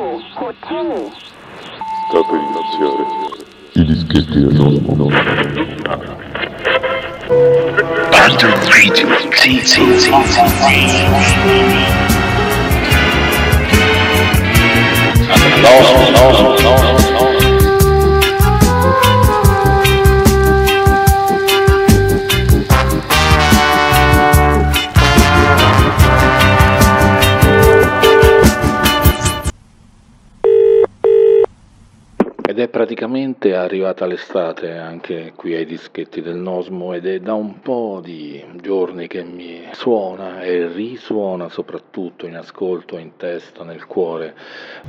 Marco Cotini. Stato di iniziare i dischetti del Nosmo. Banda Radio TV. Ed è praticamente arrivata l'estate anche qui ai dischetti del Nosmo, ed è da un po' di giorni che mi suona e risuona soprattutto in ascolto, in testa, nel cuore.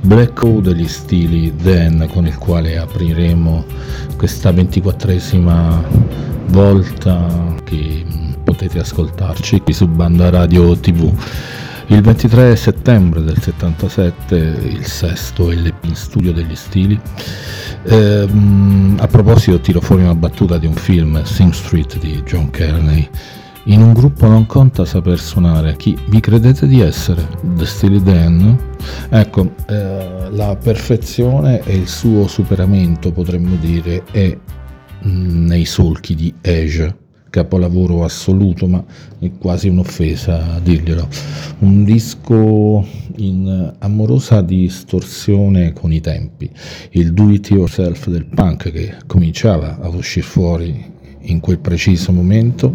Black Hole degli Steely Dan, con il quale apriremo questa 24esima volta che potete ascoltarci qui su Banda Radio TV. Il 23 settembre del 77, il sesto LP in studio degli Steely. A proposito, tiro fuori una battuta di un film, Sim Street di John Carney. In un gruppo non conta saper suonare, chi vi credete di essere? The Steely Dan? Ecco, la perfezione e il suo superamento, potremmo dire, è nei solchi di Age. Capolavoro assoluto, ma è quasi un'offesa a dirglielo. Un disco in amorosa distorsione con i tempi, il do it yourself del punk che cominciava ad uscir fuori in quel preciso momento,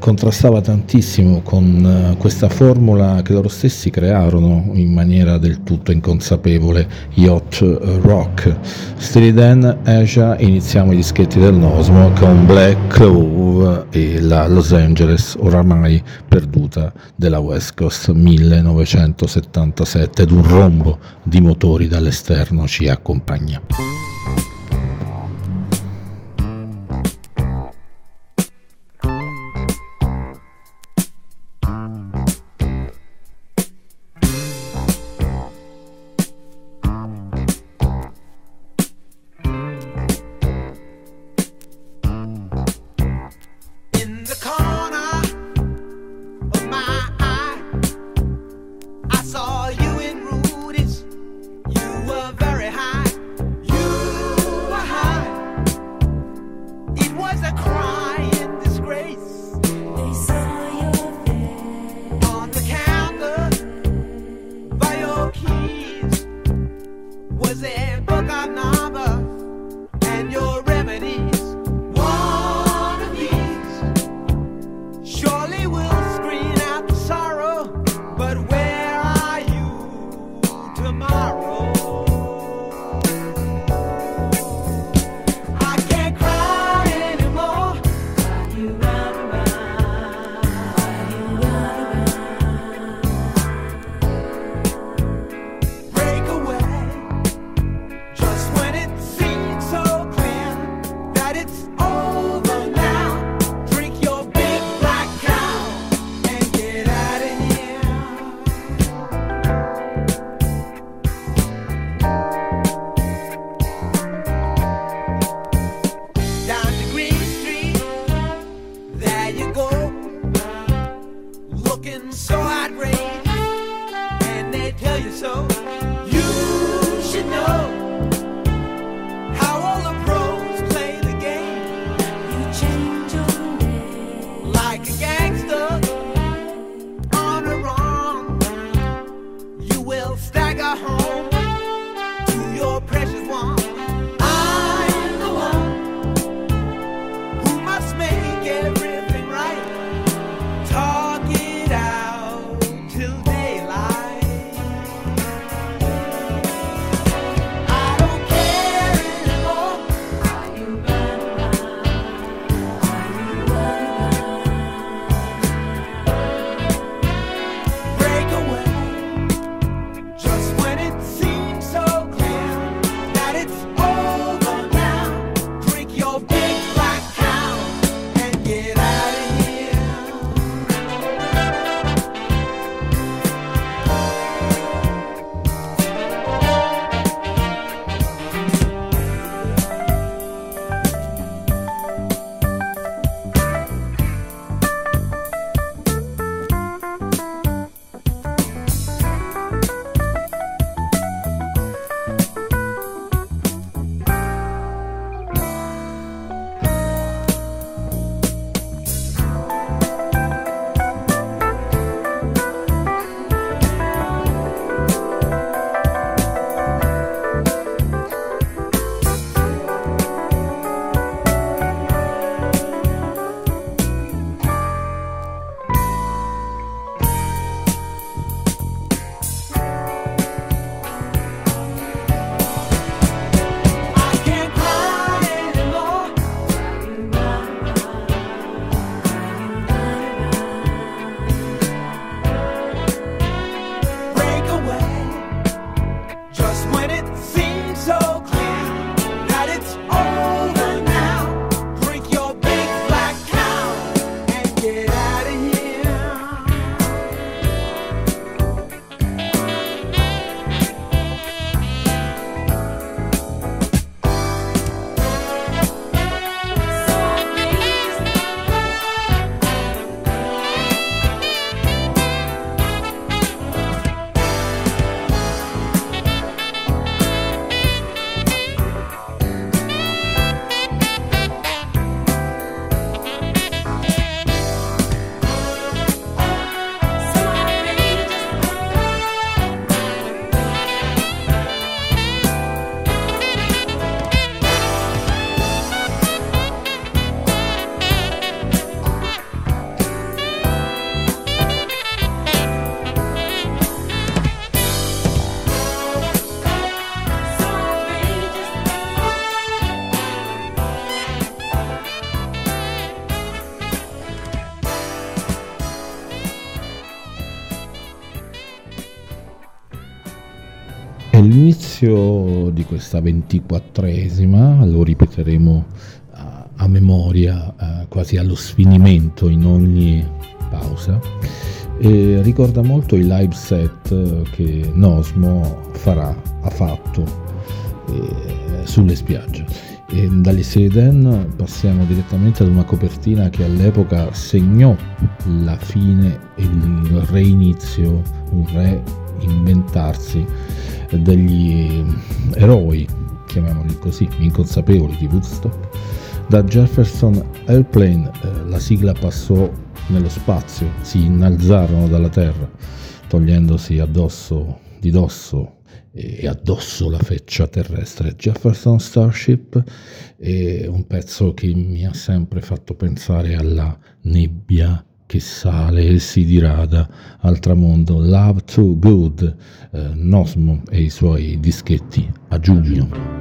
contrastava tantissimo con questa formula che loro stessi crearono in maniera del tutto inconsapevole, Yacht Rock. Steely Dan, Asia. Iniziamo i dischetti del Nosmo con Black Clover e la Los Angeles oramai perduta della West Coast. 1977, ed un rombo di motori dall'esterno ci accompagna. Just when it È l'inizio di questa 24esima, lo ripeteremo a memoria, quasi allo sfinimento in ogni pausa, e ricorda molto i live set che Nosmo ha fatto sulle spiagge. E dagli Steely Dan passiamo direttamente ad una copertina che all'epoca segnò la fine e il reinizio, un reinventarsi degli eroi, chiamiamoli così, inconsapevoli di Woodstock. Da Jefferson Airplane la sigla passò nello spazio, si innalzarono dalla terra, togliendosi di dosso e addosso la feccia terrestre. Jefferson Starship è un pezzo che mi ha sempre fatto pensare alla nebbia che sale e si dirada al tramonto. Love Too Good, Nosmo e i suoi dischetti a giugno.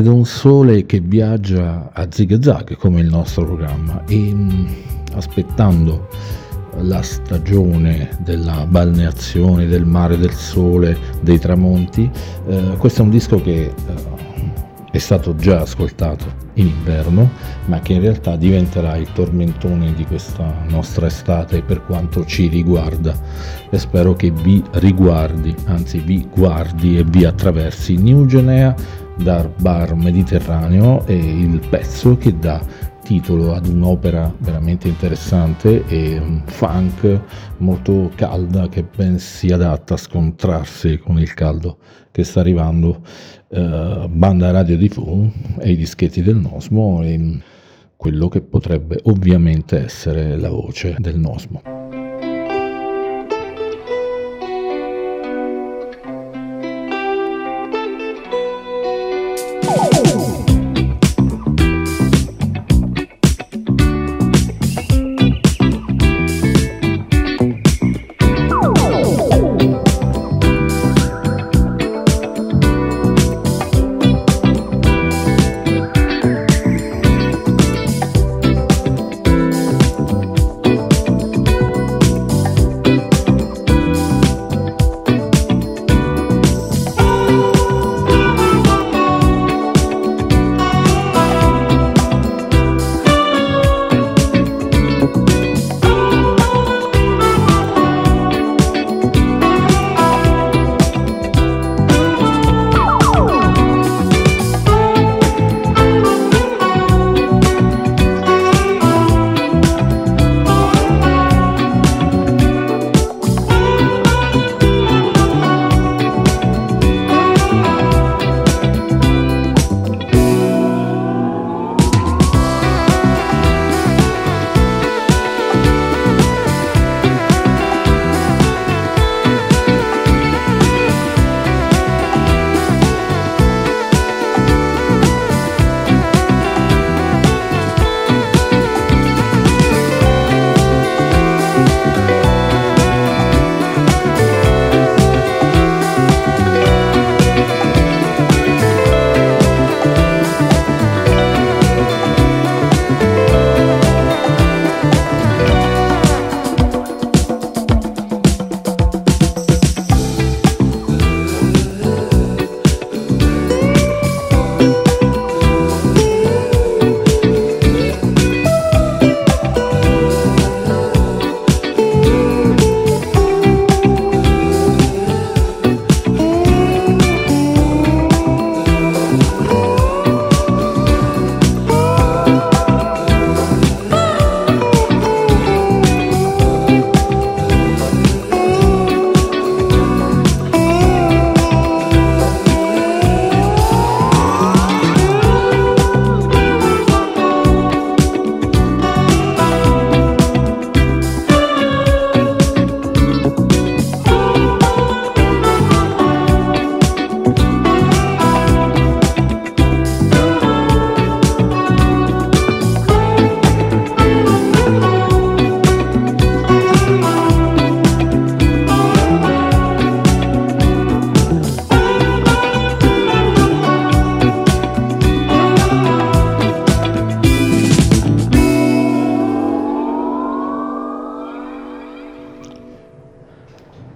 ed un sole che viaggia a zig zag come il nostro programma, e aspettando la stagione della balneazione, del mare, del sole, dei tramonti. Questo è un disco che è stato già ascoltato in inverno, ma che in realtà diventerà il tormentone di questa nostra estate per quanto ci riguarda, e spero che vi riguardi, anzi vi guardi e vi attraversi New Guinea dal bar Mediterraneo, e il pezzo che dà titolo ad un'opera veramente interessante e un funk molto calda che ben si adatta a scontrarsi con il caldo che sta arrivando. Banda Radio TV e i dischetti del Nosmo e quello che potrebbe ovviamente essere la voce del Nosmo.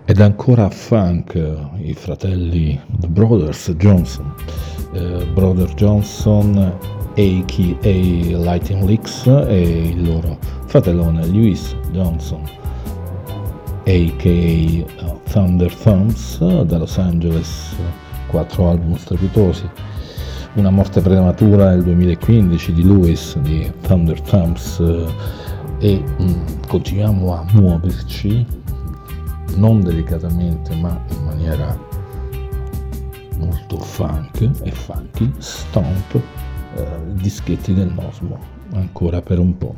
Ed ancora funk, i fratelli The Brothers Johnson, Brother Johnson a.k.a. Lightning Licks, e il loro fratellone Louis Johnson a.k.a. Thunder Thumbs, da Los Angeles, 4 album strepitosi. Una morte prematura nel 2015 di Louis, di Thunder Thumbs, e continuiamo a muoverci non delicatamente ma in maniera molto funk e funky, stomp, dischetti del Nosmo ancora per un po'.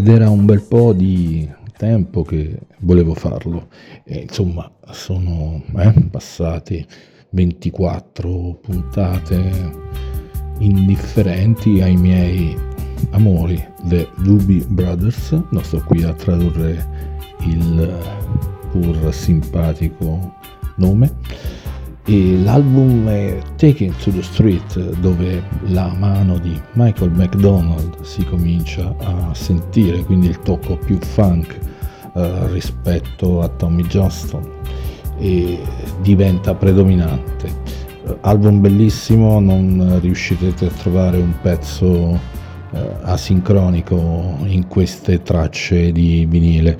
ed era un bel po' di tempo che volevo farlo e, insomma, sono passate 24 puntate indifferenti ai miei amori The Doobie Brothers. Non sto qui a tradurre il pur simpatico nome, e l'album è Taken to the Street, dove la mano di Michael McDonald si comincia a sentire, quindi il tocco più funk rispetto a Tommy Johnston, e diventa predominante. Album bellissimo, non riuscirete a trovare un pezzo asincronico in queste tracce di vinile.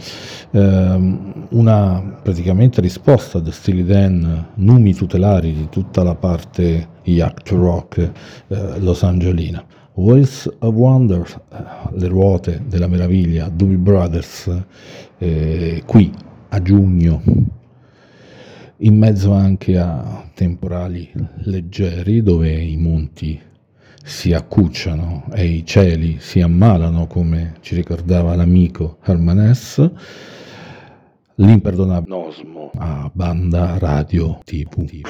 Una praticamente risposta da Steely Dan, numi tutelari di tutta la parte Yacht Rock Los Angelina. Wheels of Wonder, le ruote della meraviglia, Doobie Brothers, qui a giugno, in mezzo anche a temporali leggeri dove i monti si accucciano e i cieli si ammalano, come ci ricordava l'amico Herman S. L'imperdonabile Nosmo a Banda Radio TV.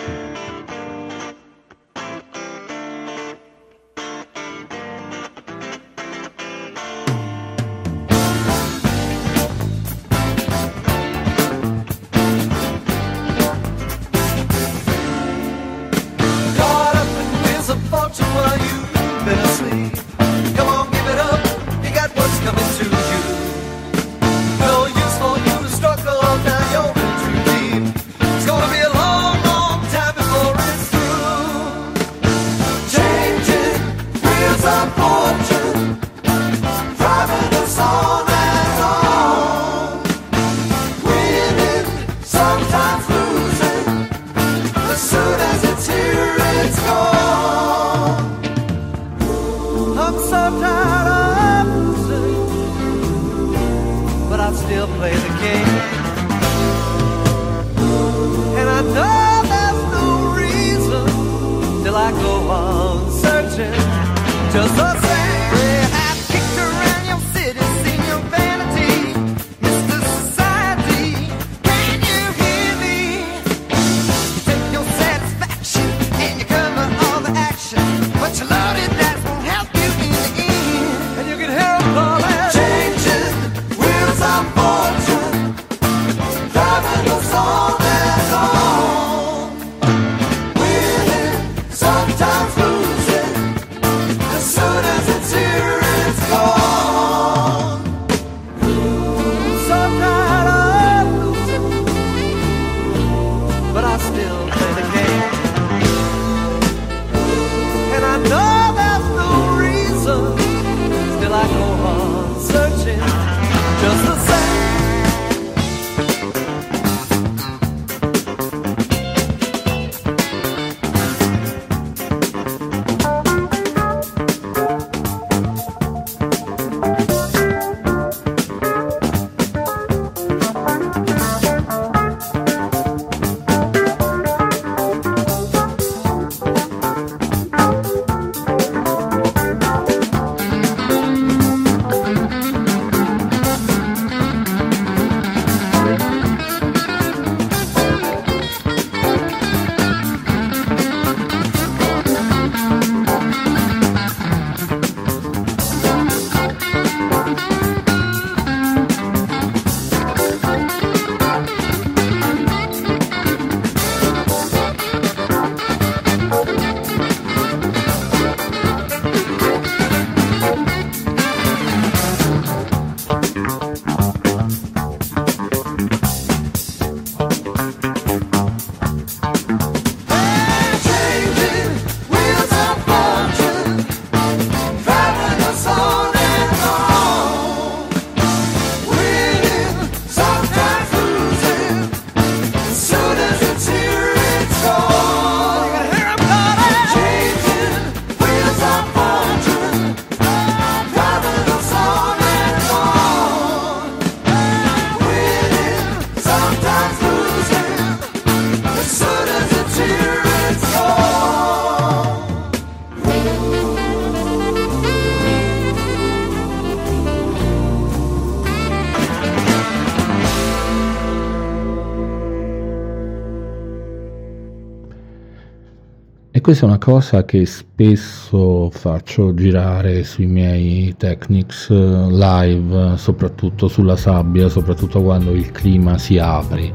E questa è una cosa che spesso faccio girare sui miei Technics live, soprattutto sulla sabbia, soprattutto quando il clima si apre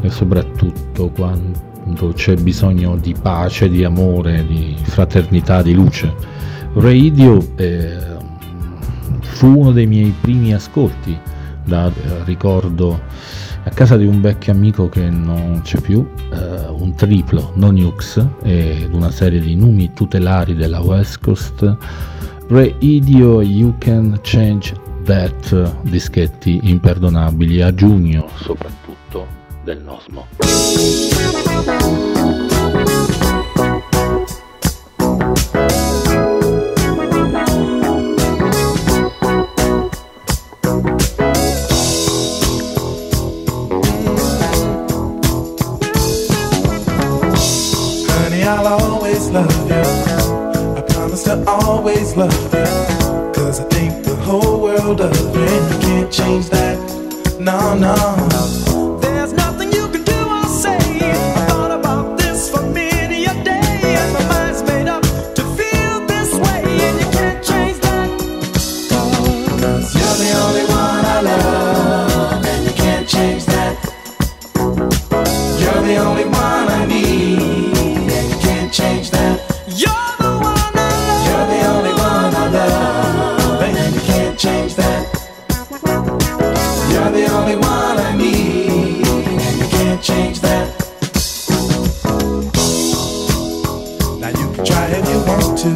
e soprattutto quando c'è bisogno di pace, di amore, di fraternità, di luce. Radio fu uno dei miei primi ascolti, ricordo a casa di un vecchio amico che non c'è più, un triplo No Nukes ed una serie di numi tutelari della West Coast, Radio You Can Change That, dischetti imperdonabili a giugno soprattutto del Nosmo. Love you. I promise to always love you, cause I think the whole world of it. You can't change that, no, no. There's nothing you can do or say. I thought about this for many a day, and my mind's made up to feel this way, and you can't change that, no. Cause you're the only one I love, and you can't change that. You're the only one I need, change that. You're the one I love. You're the only one I love, and you can't change that. You're the only one I need, and you can't change that. Now you can try if you want to.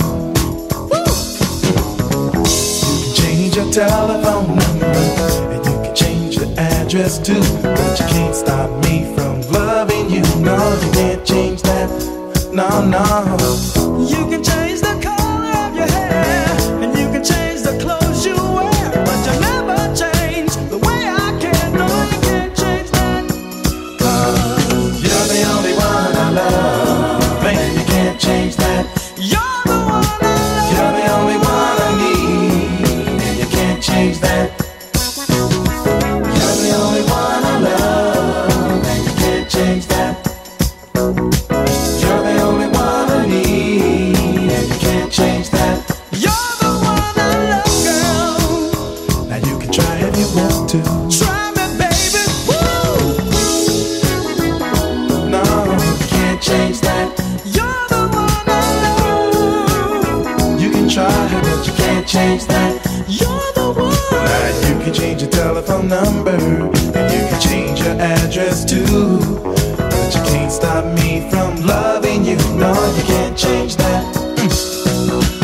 Woo! You can change your telephone number, and you can change the address too, but you can't stop me from loving you. No, you can't change that. No, no. You can change the color of your hair, and you can change the clothes you wear, but you never change the way I can. No, you can't change that. Cause you're the only one I love, and you can't change that. You're the one I love. You're the only one I need, and you can't change that. You're the only one I love, and you can't change that. Change that. You're the one. Now you can change your telephone number, and you can change your address too, but you can't stop me from loving you. No, you can't change that.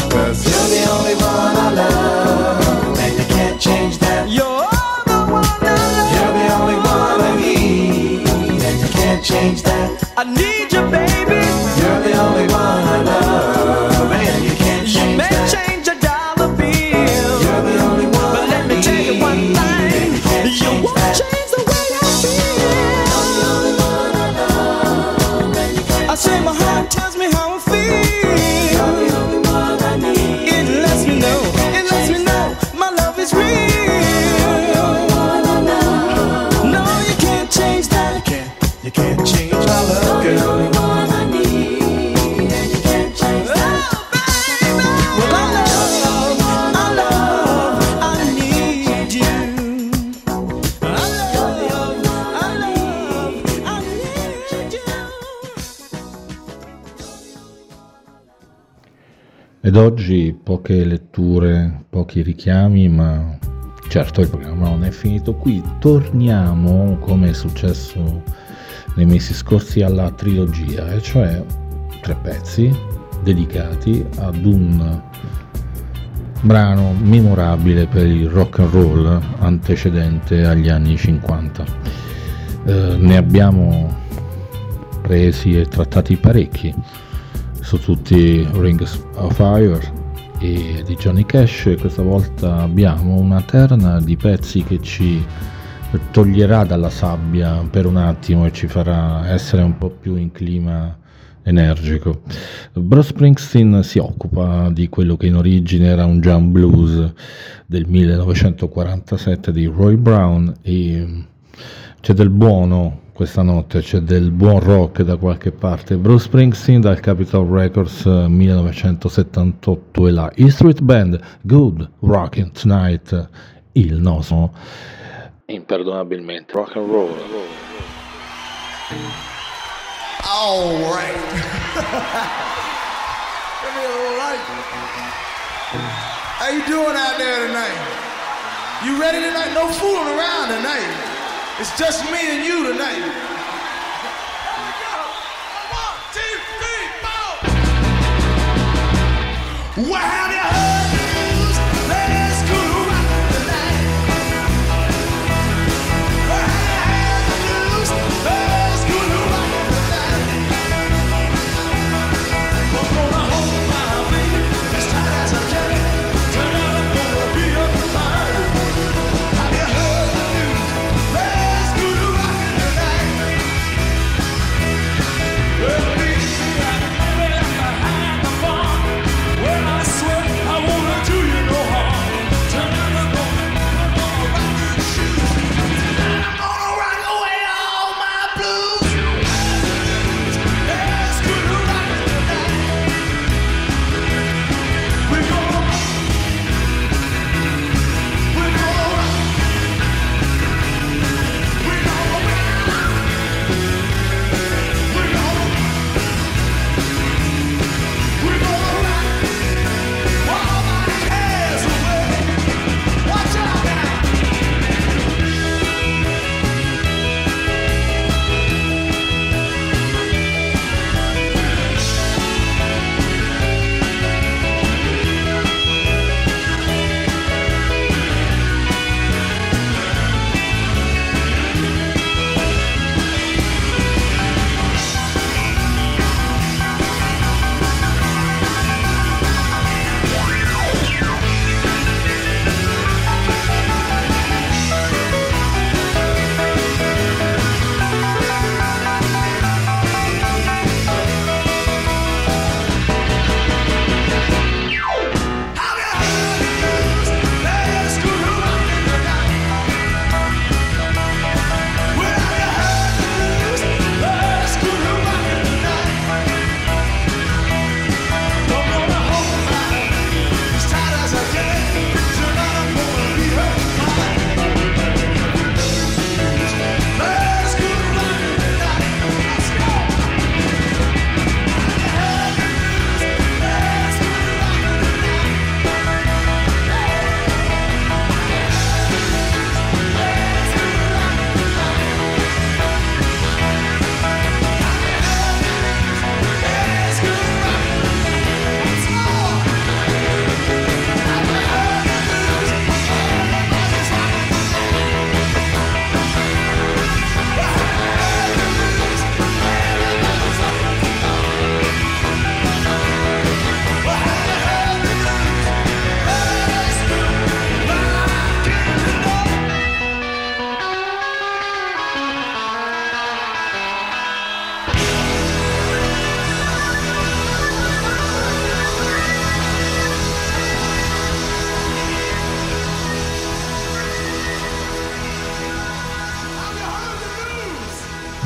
Cause you're the only one I love, and you can't change that. You're the one I love. You're the only one I need, and you can't change that. I need you, baby. You're the only one I love, and you can't change that. Ed oggi poche letture, pochi richiami, ma certo il programma non è finito qui. Torniamo, come è successo nei mesi scorsi, alla trilogia, e cioè 3 pezzi dedicati ad un brano memorabile per il rock and roll antecedente agli anni 50. Ne abbiamo presi e trattati parecchi. Su tutti Rings of Fire e di Johnny Cash, questa volta abbiamo una terna di pezzi che ci toglierà dalla sabbia per un attimo e ci farà essere un po' più in clima energico. Bruce Springsteen si occupa di quello che in origine era un jam blues del 1947 di Roy Brown, e c'è del buono questa notte c'è del buon rock da qualche parte. Bruce Springsteen dal Capitol Records 1978 e la E Street Band, Good Rockin' Tonight, il Nosmo, imperdonabilmente rock and roll. All right. Give me a light. How you doing out there tonight? You ready tonight? No fooling around tonight. It's just me and you tonight. Here we go. One, two, three, four. Well, have you heard the news? Let's go rock tonight. Well, have the news? Let's go rock tonight. We're gonna hold my baby as tight as I can. Tonight I'm gonna be up to mine. Have you heard the news?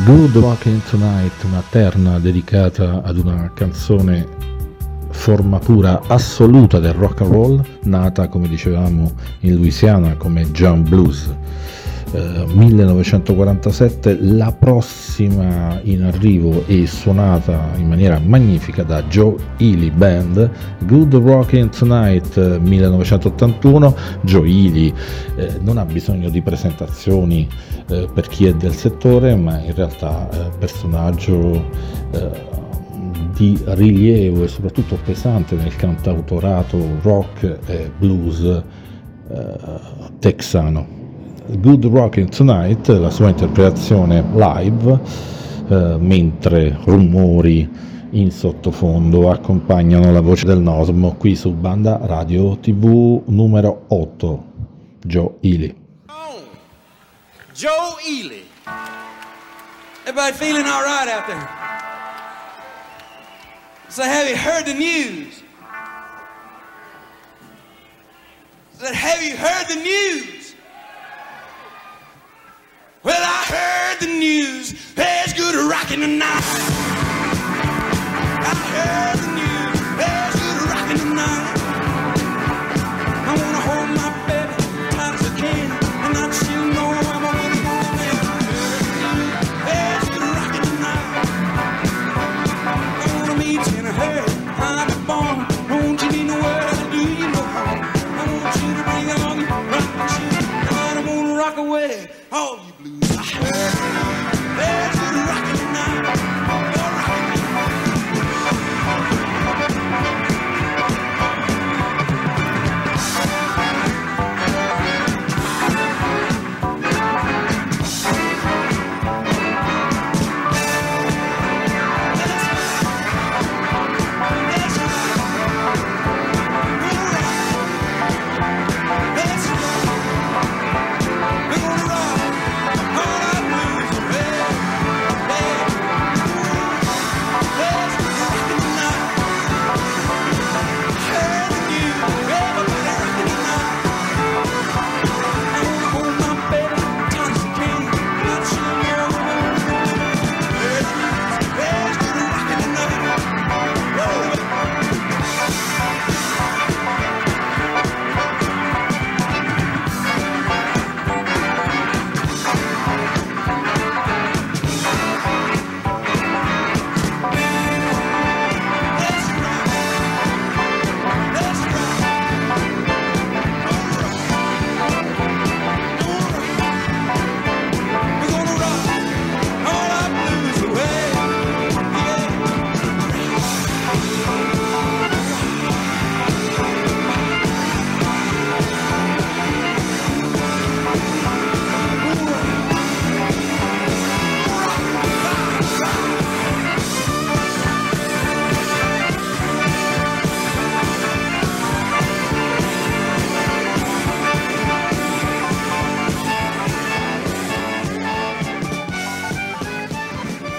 Good Rockin' Tonight, una terna dedicata ad una canzone forma pura assoluta del rock and roll, nata, come dicevamo, in Louisiana come Jam Blues. 1947, la prossima in arrivo e suonata in maniera magnifica da Joe Ely Band, Good Rockin' Tonight 1981. Joe Ely non ha bisogno di presentazioni per chi è del settore, ma in realtà personaggio di rilievo e soprattutto pesante nel cantautorato rock e blues texano. Good Rockin' Tonight, la sua interpretazione live, mentre rumori in sottofondo accompagnano la voce del Nosmo, qui su Banda Radio TV numero 8, Joe Ely. Joe Ely. Everybody feeling all right out there? So have you heard the news? So have you heard the news? Well, I heard the news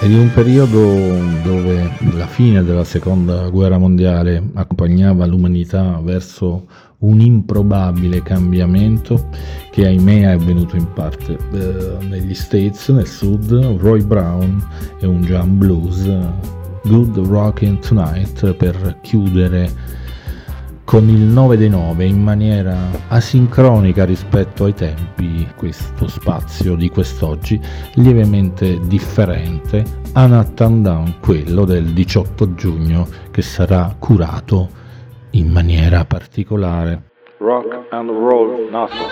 In un periodo dove la fine della seconda guerra mondiale accompagnava l'umanità verso un improbabile cambiamento che ahimè è avvenuto in parte negli States, nel sud, Roy Brown e un jam blues, Good Rockin' Tonight, per chiudere con il 9 dei 9 in maniera asincronica rispetto ai tempi questo spazio di quest'oggi, lievemente differente, Manhattan Down, quello del 18 giugno, che sarà curato in maniera particolare. Rock and Roll Nosmo.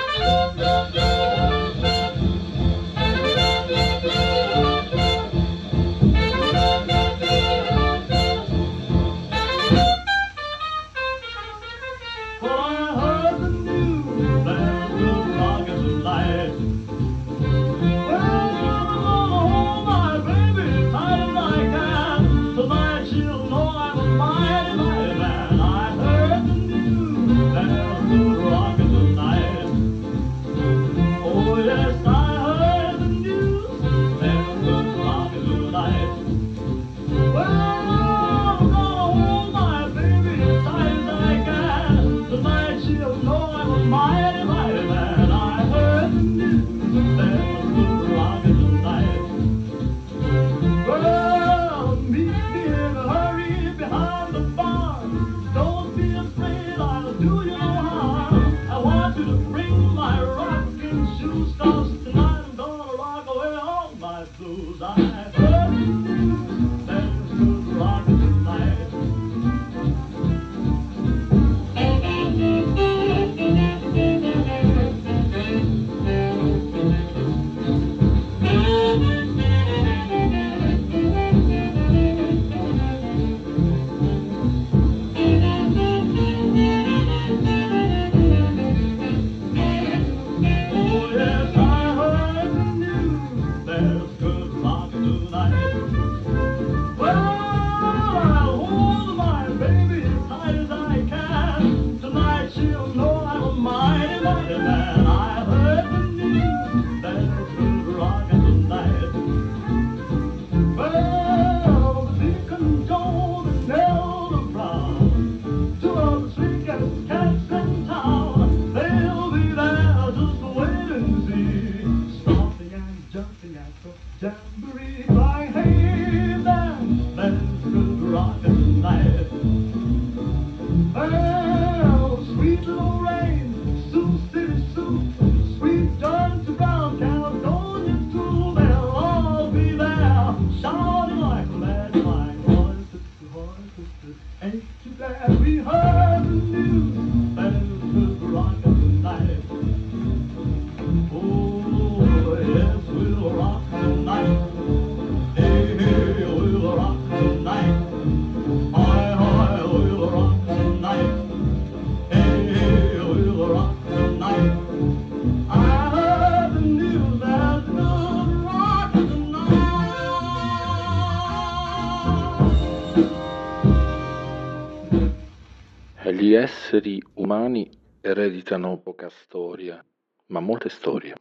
esseri umani ereditano poca storia, ma molte storie.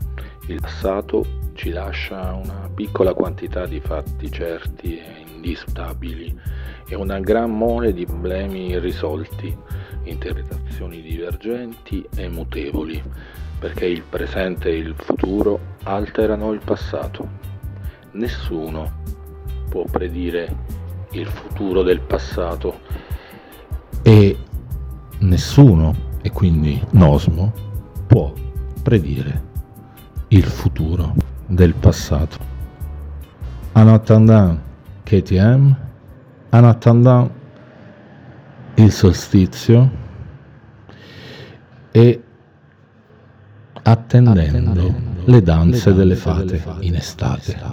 Il passato ci lascia una piccola quantità di fatti certi e indisputabili e una gran mole di problemi irrisolti, interpretazioni divergenti e mutevoli, perché il presente e il futuro alterano il passato. Nessuno può predire il futuro del passato e nessuno, e quindi Nosmo, può predire il futuro del passato. En attendant KTM, en attendant il solstizio e attendendo le danze delle fate in estate.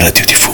Radio TV.